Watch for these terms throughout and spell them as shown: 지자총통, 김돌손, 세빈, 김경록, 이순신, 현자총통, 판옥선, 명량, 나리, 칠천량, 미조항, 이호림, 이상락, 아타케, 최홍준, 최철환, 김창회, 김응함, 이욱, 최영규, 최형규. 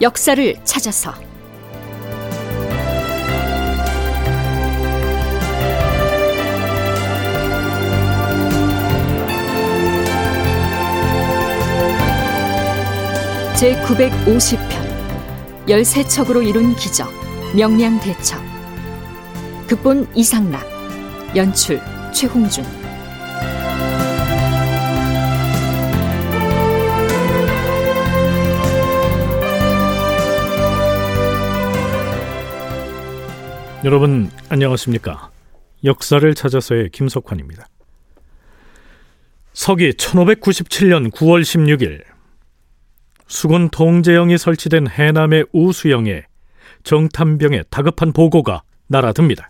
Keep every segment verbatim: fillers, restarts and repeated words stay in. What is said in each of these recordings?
역사를 찾아서 제구백오십 편 열세 척으로 이룬 기적 명량대첩. 극본 이상락, 연출 최홍준. 여러분 안녕하십니까? 역사를 찾아서의 김석환입니다. 서기 천오백구십칠년 구월 십육일, 수군 동제영이 설치된 해남의 우수영에 정탐병의 다급한 보고가 날아듭니다.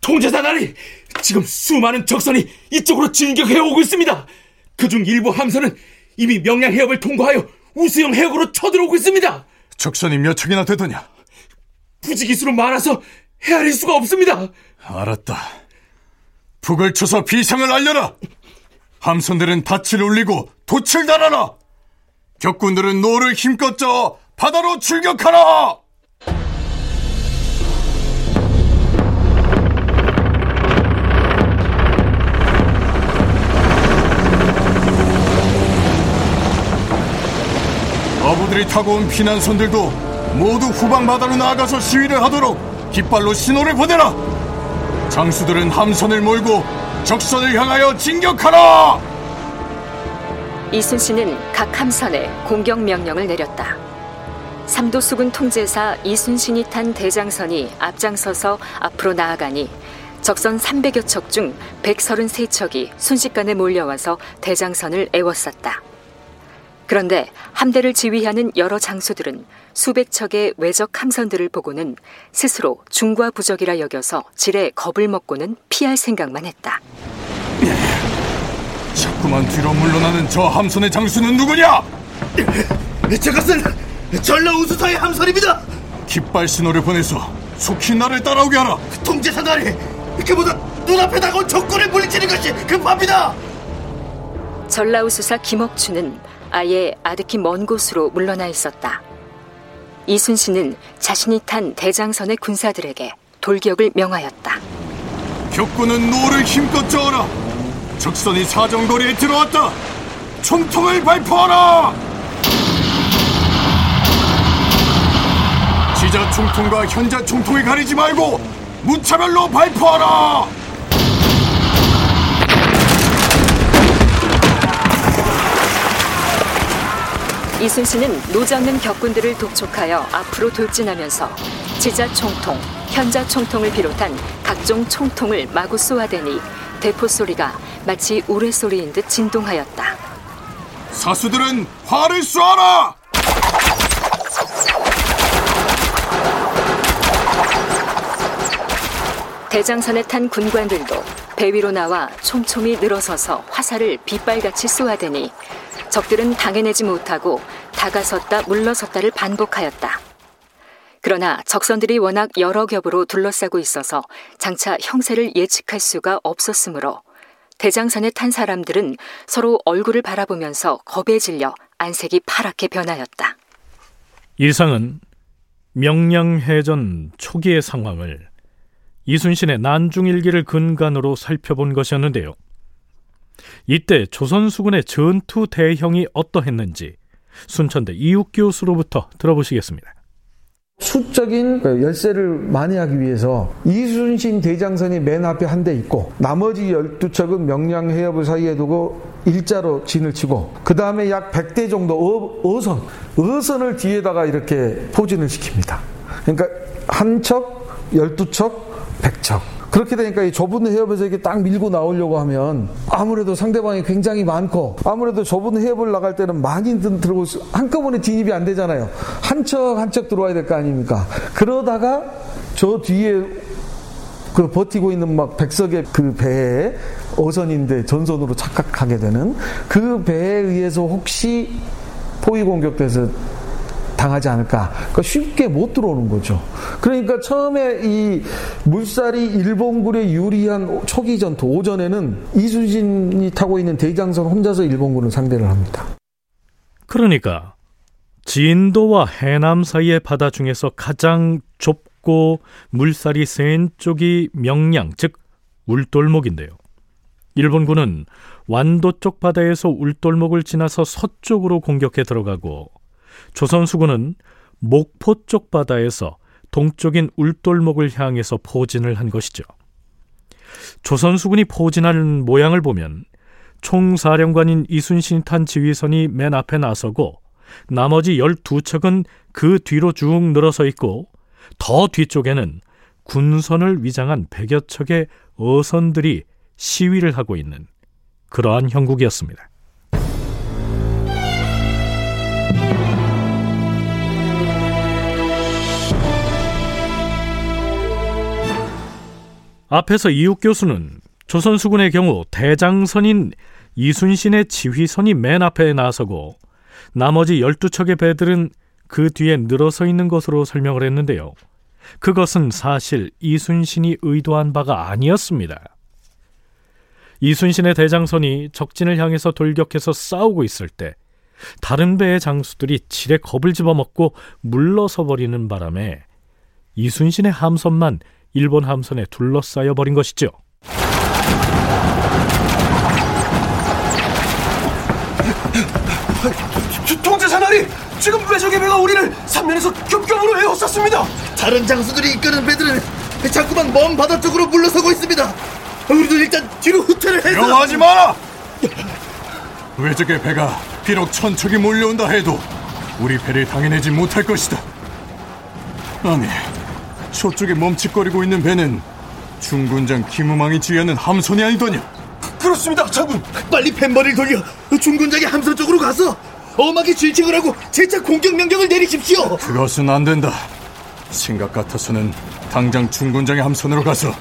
통제사 나리! 지금 수많은 적선이 이쪽으로 진격해오고 있습니다. 그중 일부 함선은 이미 명량 해협을 통과하여 우수영 해역으로 쳐들어오고 있습니다. 적선이 몇 척이나 되더냐? 부지기수로 많아서 헤아릴 수가 없습니다. 알았다. 북을 쳐서 비상을 알려라. 함선들은 닻을 올리고 도치를 달아라. 격군들은 노를 힘껏 저어 바다로 출격하라. 아부들이 타고 온 피난선들도 모두 후방바다로 나아가서 시위를 하도록 깃발로 신호를 보내라. 장수들은 함선을 몰고 적선을 향하여 진격하라. 이순신은 각 함선에 공격 명령을 내렸다. 삼도수군 통제사 이순신이 탄 대장선이 앞장서서 앞으로 나아가니 적선 삼백여 척 중 백삼십삼 척이 순식간에 몰려와서 대장선을 애워쌌다. 그런데 함대를 지휘하는 여러 장수들은 수백 척의 외적 함선들을 보고는 스스로 중과부적이라 여겨서 지레 겁을 먹고는 피할 생각만 했다. 자꾸만 뒤로 물러나는 저 함선의 장수는 누구냐? 저것은 전라 우수사의 함선입니다. 깃발 신호를 보내서 속히 나를 따라오게 하라. 통제사 나리! 그보다 눈앞에 다가온 적군을 물리치는 것이 급합니다. 전라 우수사 김억춘은 아예 아득히 먼 곳으로 물러나 있었다. 이순신은 자신이 탄 대장선의 군사들에게 돌격을 명하였다. 격군은 노를 힘껏 저어라. 적선이 사정거리에 들어왔다. 총통을 발포하라. 지자 총통과 현자 총통을 가리지 말고 무차별로 발포하라. 이순신은 노잡는 격군들을 독촉하여 앞으로 돌진하면서 지자총통, 현자총통을 비롯한 각종 총통을 마구 쏘아대니 대포소리가 마치 우레소리인 듯 진동하였다. 사수들은 활을 쏘아라! 대장선에 탄 군관들도 배 위로 나와 촘촘히 늘어서서 화살을 빗발같이 쏘아대니 적들은 당해내지 못하고 다가섰다 물러섰다를 반복하였다. 그러나 적선들이 워낙 여러 겹으로 둘러싸고 있어서 장차 형세를 예측할 수가 없었으므로 대장선에 탄 사람들은 서로 얼굴을 바라보면서 겁에 질려 안색이 파랗게 변하였다. 이상은 명량해전 초기의 상황을 이순신의 난중일기를 근간으로 살펴본 것이었는데요. 이때 조선수군의 전투 대형이 어떠했는지 순천대 이욱 교수로부터 들어보시겠습니다. 수적인 열세를 만회하기 위해서 이순신 대장선이 맨 앞에 한 대 있고 나머지 열두 척은 명량 해협을 사이에 두고 일자로 진을 치고 그 다음에 약 백 대 정도 어, 어선, 어선을 뒤에다가 이렇게 포진을 시킵니다. 그러니까 한 척, 열두 척, 백 척. 그렇게 되니까 이 좁은 해협에서 이렇게 딱 밀고 나오려고 하면 아무래도 상대방이 굉장히 많고 아무래도 좁은 해협을 나갈 때는 많이 들고 한꺼번에 진입이 안 되잖아요. 한 척 한 척 들어와야 될 거 아닙니까? 그러다가 저 뒤에 그 버티고 있는 막 백석의 그 배에 어선인데 전선으로 착각하게 되는 그 배에 의해서 혹시 포위 공격돼서 당하지 않을까. 그러니까 쉽게 못 들어오는 거죠. 그러니까 처음에 이 물살이 일본군에 유리한 초기 전투 오전에는 이순신이 타고 있는 대장선 혼자서 일본군을 상대를 합니다. 그러니까 진도와 해남 사이의 바다 중에서 가장 좁고 물살이 센 쪽이 명량, 즉 울돌목인데요. 일본군은 완도 쪽 바다에서 울돌목을 지나서 서쪽으로 공격해 들어가고, 조선수군은 목포 쪽 바다에서 동쪽인 울돌목을 향해서 포진을 한 것이죠. 조선수군이 포진하는 모양을 보면 총사령관인 이순신이 탄 지휘선이 맨 앞에 나서고 나머지 열두 척은 그 뒤로 쭉 늘어서 있고, 더 뒤쪽에는 군선을 위장한 백여 척의 어선들이 시위를 하고 있는 그러한 형국이었습니다. 앞에서 이욱 교수는 조선수군의 경우 대장선인 이순신의 지휘선이 맨 앞에 나서고 나머지 열두 척의 배들은 그 뒤에 늘어서 있는 것으로 설명을 했는데요. 그것은 사실 이순신이 의도한 바가 아니었습니다. 이순신의 대장선이 적진을 향해서 돌격해서 싸우고 있을 때 다른 배의 장수들이 지레 겁을 집어먹고 물러서 버리는 바람에 이순신의 함선만 일본 함선에 둘러싸여 버린 것이죠. 동제 사나리! 지금 외적의 배가 우리를 삼면에서 겹겹으로 에워쌌습니다. 다른 장수들이 이끄는 배들은 자꾸만 먼 바다 쪽으로 물러서고 있습니다. 우리도 일단 뒤로 후퇴를 해서... 명하지 마라! 외적의 배가 비록 천척이 몰려온다 해도 우리 배를 당해내지 못할 것이다. 아니... 저쪽에 멈칫거리고 있는 배는 중군장 김응함이 지휘하는 함선이 아니더냐? 그, 그렇습니다, 장군. 빨리 뱃머리를 돌려 중군장의 함선 쪽으로 가서 엄하게 질책을 하고 재차 공격 명령을 내리십시오. 그것은 안 된다. 생각 같아서는 당장 중군장의 함선으로 가서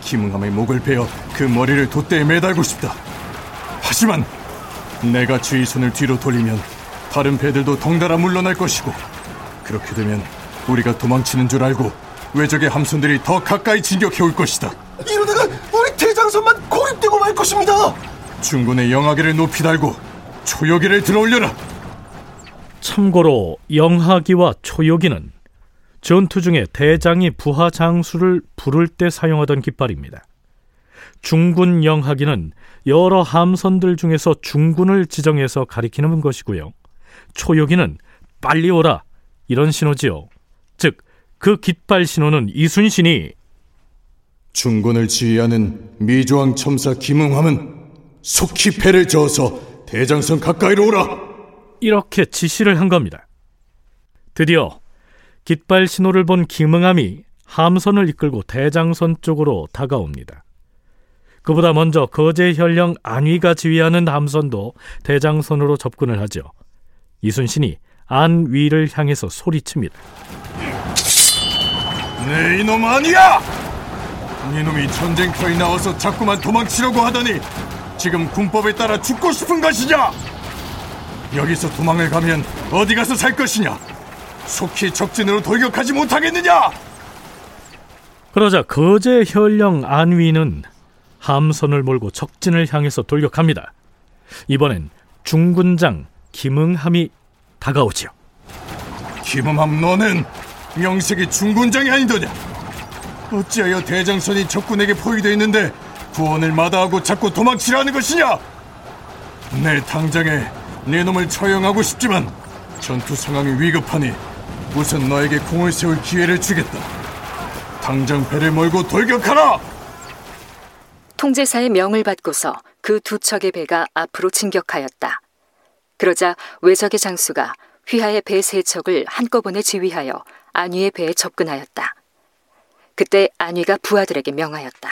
김응함의 목을 베어 그 머리를 돛대에 매달고 싶다. 하지만 내가 지휘선을 뒤로 돌리면 다른 배들도 덩달아 물러날 것이고, 그렇게 되면 우리가 도망치는 줄 알고 외적의 함선들이 더 가까이 진격해올 것이다. 이러다가 우리 대장선만 고립되고 말 것입니다. 중군의 영하기를 높이 달고 초요기를 들어올려라. 참고로 영하기와 초요기는 전투 중에 대장이 부하 장수를 부를 때 사용하던 깃발입니다. 중군 영하기는 여러 함선들 중에서 중군을 지정해서 가리키는 것이고요, 초요기는 빨리 오라 이런 신호지요. 즉, 그 깃발 신호는 이순신이 중군을 지휘하는 미조항 첨사 김응함은 속히 배를 저어서 대장선 가까이로 오라, 이렇게 지시를 한 겁니다. 드디어 깃발 신호를 본 김응함이 함선을 이끌고 대장선 쪽으로 다가옵니다. 그보다 먼저 거제 현령 안위가 지휘하는 함선도 대장선으로 접근을 하죠. 이순신이 안위를 향해서 소리칩니다. 네, 이놈 아니야! 이놈이 전쟁터에 나와서 자꾸만 도망치려고 하더니 지금 군법에 따라 죽고 싶은 것이냐? 여기서 도망을 가면 어디 가서 살 것이냐? 속히 적진으로 돌격하지 못하겠느냐? 그러자 거제 현령 안위는 함선을 몰고 적진을 향해서 돌격합니다. 이번엔 중군장 김응함이 다가오지요. 김응함, 너는 명색이 중군장이 아니더냐? 어찌하여 대장선이 적군에게 포위되어 있는데 구원을 마다하고 자꾸 도망치려는 것이냐? 내 당장에 네 놈을 처형하고 싶지만 전투 상황이 위급하니 우선 너에게 공을 세울 기회를 주겠다. 당장 배를 몰고 돌격하라! 통제사의 명을 받고서 그 두 척의 배가 앞으로 진격하였다. 그러자 외적의 장수가 휘하의 배 세 척을 한꺼번에 지휘하여 안위의 배에 접근하였다. 그때 안위가 부하들에게 명하였다.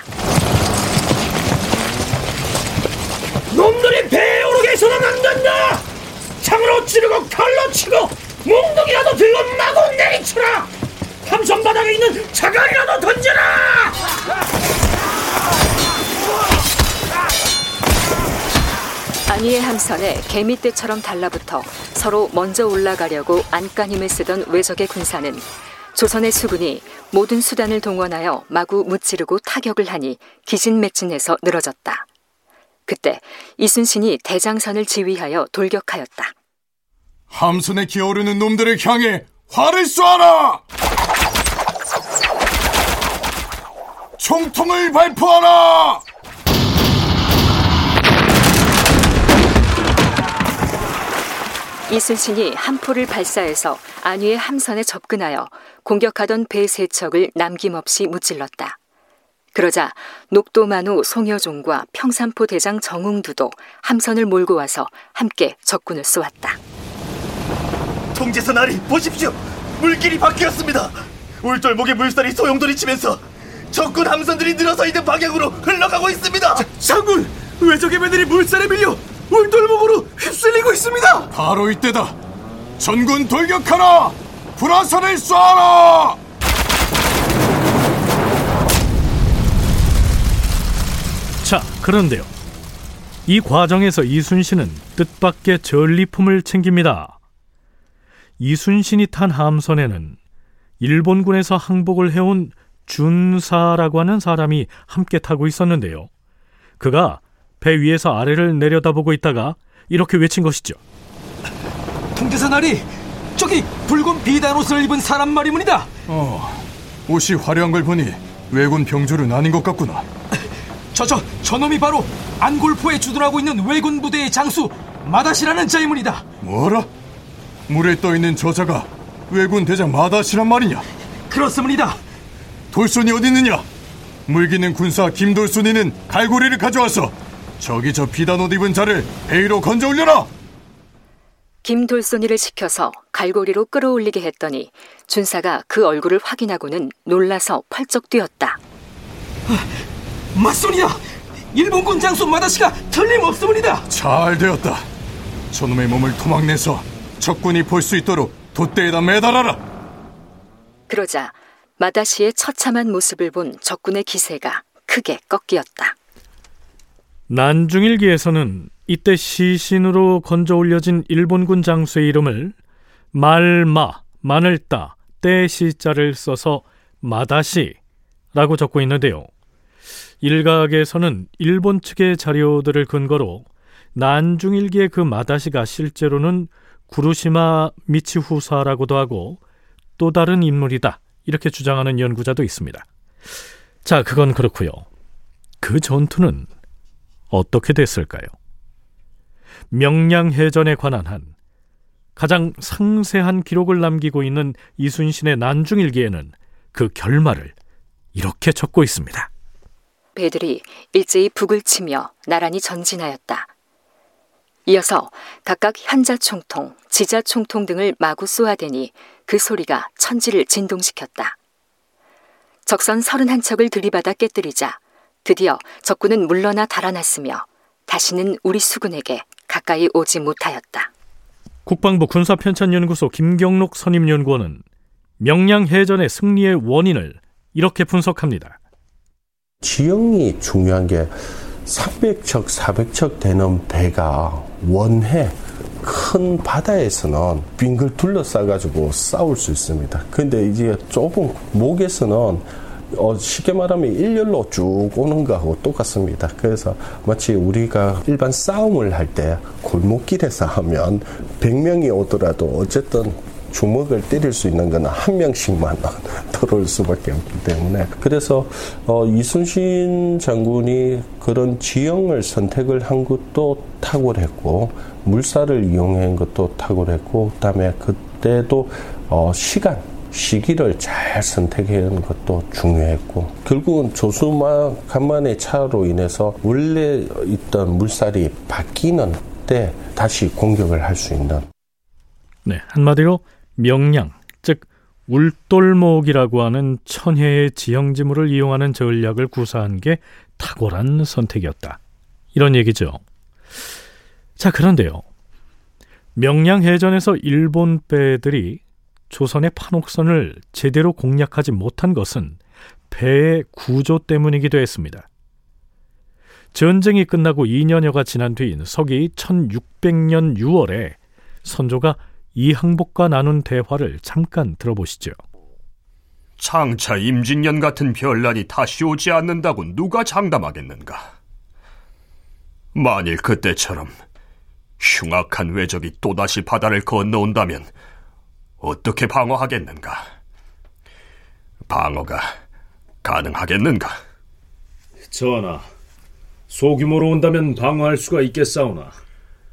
놈들이 배에 오르게 해서는 안 된다! 창으로 찌르고 칼로 치고 몽둥이라도 들고 마구 내리쳐라! 함선 바닥에 있는 자갈이라도 던져라! 안위의 함선에 개미떼처럼 달라붙어 서로 먼저 올라가려고 안간힘을 쓰던 왜적의 군사는 조선의 수군이 모든 수단을 동원하여 마구 무찌르고 타격을 하니 기진맥진해서 늘어졌다. 그때 이순신이 대장선을 지휘하여 돌격하였다. 함선에 기어오르는 놈들을 향해 활을 쏘아라! 총통을 발포하라! 이순신이 함포를 발사해서 안위의 함선에 접근하여 공격하던 배 세 척을 남김없이 무찔렀다. 그러자 녹도만호 송여종과 평산포 대장 정웅두도 함선을 몰고 와서 함께 적군을 쏘았다. 통제선 아리 보십시오. 물길이 바뀌었습니다. 울돌목의 물살이 소용돌이 치면서 적군 함선들이 늘어서 있는 방향으로 흘러가고 있습니다. 자, 장군! 왜적의 배들이 물살에 밀려 울돌목으로 휩쓸리고 있습니다. 바로 이때다. 전군 돌격하라. 불화살을 쏴라. 자, 그런데요, 이 과정에서 이순신은 뜻밖의 전리품을 챙깁니다. 이순신이 탄 함선에는 일본군에서 항복을 해온 준사라고 하는 사람이 함께 타고 있었는데요, 그가 배 위에서 아래를 내려다보고 있다가 이렇게 외친 것이죠. 통제선 아리, 저기 붉은 비단 옷을 입은 사람 말이문이다. 어, 옷이 화려한 걸 보니 왜군 병졸은 아닌 것 같구나. 저저 저놈이 바로 안골포에 주둔하고 있는 왜군 부대의 장수 마다시라는 자이문이다. 뭐라? 물에 떠있는 저자가 왜군 대장 마다시란 말이냐? 그렇습니다. 돌손이 어디 있느냐? 물기는 군사 김돌손이는 갈고리를 가져와서 저기 저 비단 옷 입은 자를 배 위로 건져 올려라! 김돌손이를 시켜서 갈고리로 끌어올리게 했더니 준사가 그 얼굴을 확인하고는 놀라서 펄쩍 뛰었다. 아, 맞소리야! 일본군 장수 마다시가 틀림없습니다! 잘 되었다. 저놈의 몸을 토막내서 적군이 볼 수 있도록 돛대에다 매달아라! 그러자 마다시의 처참한 모습을 본 적군의 기세가 크게 꺾였다. 난중일기에서는 이때 시신으로 건져 올려진 일본군 장수의 이름을 말마, 마늘따, 때시자를 써서 마다시라고 적고 있는데요, 일각에서는 일본 측의 자료들을 근거로 난중일기의 그 마다시가 실제로는 구루시마 미치후사라고도 하고 또 다른 인물이다, 이렇게 주장하는 연구자도 있습니다. 자, 그건 그렇고요, 그 전투는 어떻게 됐을까요? 명량해전에 관한 한 가장 상세한 기록을 남기고 있는 이순신의 난중일기에는 그 결말을 이렇게 적고 있습니다. 배들이 일제히 북을 치며 나란히 전진하였다. 이어서 각각 현자총통, 지자총통 등을 마구 쏘아대니 그 소리가 천지를 진동시켰다. 적선 서른한 척을 들이받아 깨뜨리자 드디어 적군은 물러나 달아났으며 다시는 우리 수군에게 가까이 오지 못하였다. 국방부 군사편찬연구소 김경록 선임연구원은 명량해전의 승리의 원인을 이렇게 분석합니다. 지형이 중요한 게 삼백 척, 사백 척 되는 배가 원해 큰 바다에서는 빙글 둘러싸가지고 싸울 수 있습니다. 근데 이제 좁은 목에서는 어, 쉽게 말하면 일렬로 쭉 오는 거하고 똑같습니다. 그래서 마치 우리가 일반 싸움을 할 때 골목길에서 하면 백 명이 오더라도 어쨌든 주먹을 때릴 수 있는 건 한 명씩만 들어올 수밖에 없기 때문에, 그래서 어, 이순신 장군이 그런 지형을 선택을 한 것도 탁월했고 물살을 이용한 것도 탁월했고, 그다음에 그때도 어, 시간 시기를 잘 선택하는 것도 중요했고, 결국은 조수만 간만의 차로 인해서 원래 있던 물살이 바뀌는 때 다시 공격을 할 수 있는, 네, 한마디로 명량, 즉 울돌목이라고 하는 천혜의 지형지물을 이용하는 전략을 구사한 게 탁월한 선택이었다, 이런 얘기죠. 자, 그런데요, 명량해전에서 일본 배들이 조선의 판옥선을 제대로 공략하지 못한 것은 배의 구조 때문이기도 했습니다. 전쟁이 끝나고 이 년여가 지난 뒤인 서기 천육백 년 유월에 선조가 이항복과 나눈 대화를 잠깐 들어보시죠. 장차 임진년 같은 별난이 다시 오지 않는다고 누가 장담하겠는가? 만일 그때처럼 흉악한 외적이 또다시 바다를 건너온다면 어떻게 방어하겠는가? 방어가 가능하겠는가? 전하, 소규모로 온다면 방어할 수가 있겠사오나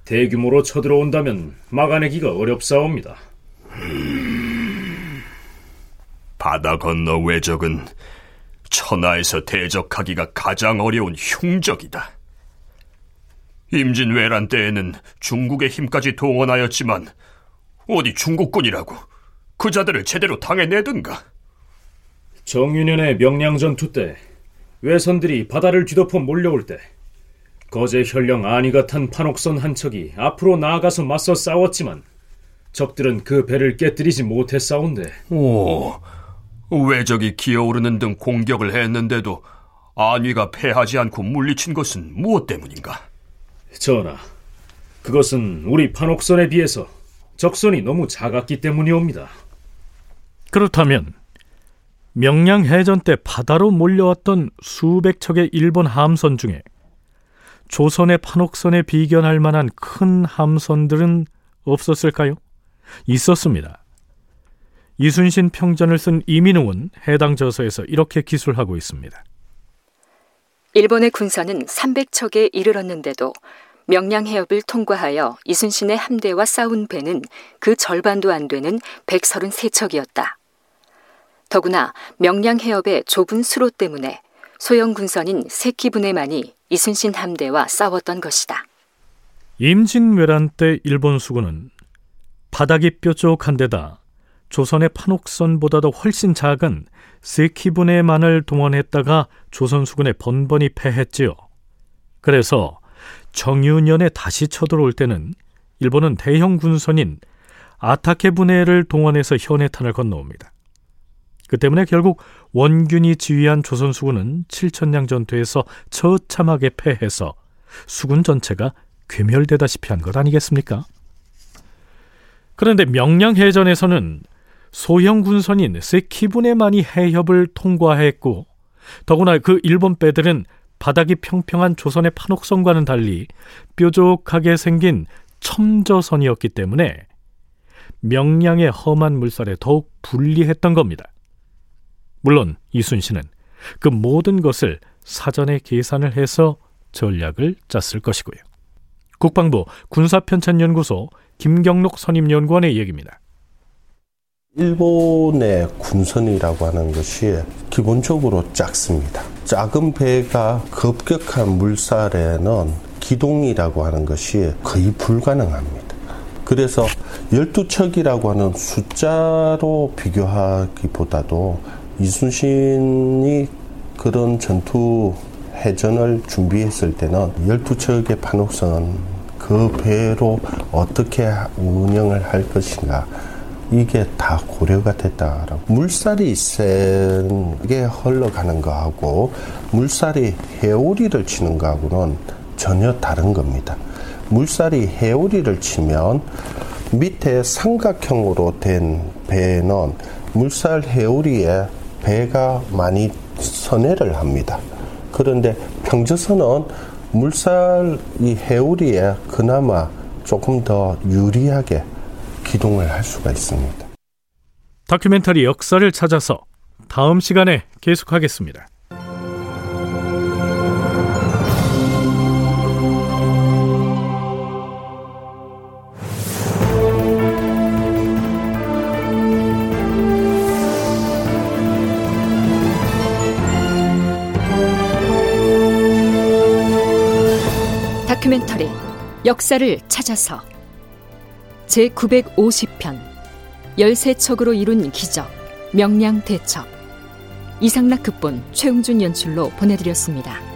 대규모로 쳐들어온다면 막아내기가 어렵사옵니다. 음, 바다 건너 외적은 천하에서 대적하기가 가장 어려운 흉적이다. 임진왜란 때에는 중국의 힘까지 동원하였지만 어디 중국군이라고 그 자들을 제대로 당해내든가. 정윤현의 명량전투 때 외선들이 바다를 뒤덮어 몰려올 때 거제 현령 안이가 탄 판옥선 한 척이 앞으로 나아가서 맞서 싸웠지만 적들은 그 배를 깨뜨리지 못했사온데. 오, 외적이 기어오르는 등 공격을 했는데도 안위가 패하지 않고 물리친 것은 무엇 때문인가? 전하, 그것은 우리 판옥선에 비해서 적선이 너무 작았기 때문이옵니다. 그렇다면 명량해전 때 바다로 몰려왔던 수백 척의 일본 함선 중에 조선의 판옥선에 비견할 만한 큰 함선들은 없었을까요? 있었습니다. 이순신 평전을 쓴 이민웅은 해당 저서에서 이렇게 기술하고 있습니다. 일본의 군선은 삼백 척에 이르렀는데도 명량해협을 통과하여 이순신의 함대와 싸운 배는 그 절반도 안 되는 백삼십삼 척이었다. 더구나 명량해협의 좁은 수로 때문에 소형 군선인 세키분해만이 이순신 함대와 싸웠던 것이다. 임진왜란 때 일본 수군은 바닥이 뾰족한 데다 조선의 판옥선보다도 훨씬 작은 세키분해만을 동원했다가 조선 수군에 번번이 패했지요. 그래서 정유년에 다시 쳐들어올 때는 일본은 대형 군선인 아타케 분해를 동원해서 현해탄을 건너옵니다. 그 때문에 결국 원균이 지휘한 조선 수군은 칠천량 전투에서 처참하게 패해서 수군 전체가 괴멸되다시피 한 것 아니겠습니까? 그런데 명량해전에서는 소형 군선인 세키분해만이 해협을 통과했고 더구나 그 일본 배들은 바닥이 평평한 조선의 판옥선과는 달리 뾰족하게 생긴 첨저선이었기 때문에 명량의 험한 물살에 더욱 불리했던 겁니다. 물론 이순신은 그 모든 것을 사전에 계산을 해서 전략을 짰을 것이고요. 국방부 군사편찬연구소 김경록 선임연구원의 얘기입니다. 일본의 군선이라고 하는 것이 기본적으로 작습니다. 작은 배가 급격한 물살에는 기동이라고 하는 것이 거의 불가능합니다. 그래서 열두 척이라고 하는 숫자로 비교하기보다도 이순신이 그런 전투 해전을 준비했을 때는 열두 척의 판옥선 그 배로 어떻게 운영을 할 것인가 이게 다 고려가 됐다라고. 물살이 세게 흘러가는 거하고 물살이 회오리를 치는 거하고는 전혀 다른 겁니다. 물살이 회오리를 치면 밑에 삼각형으로 된 배에는 물살 회오리에 배가 많이 선회를 합니다. 그런데 평저선은 물살이 회오리에 그나마 조금 더 유리하게 기동을 할 수가 있습니다. 다큐멘터리 역사를 찾아서 다음 시간에 계속하겠습니다. 다큐멘터리 역사를 찾아서 제구백오십 편 열세 척으로 이룬 기적 명량대첩 이상락 극본 최홍준 연출로 보내드렸습니다.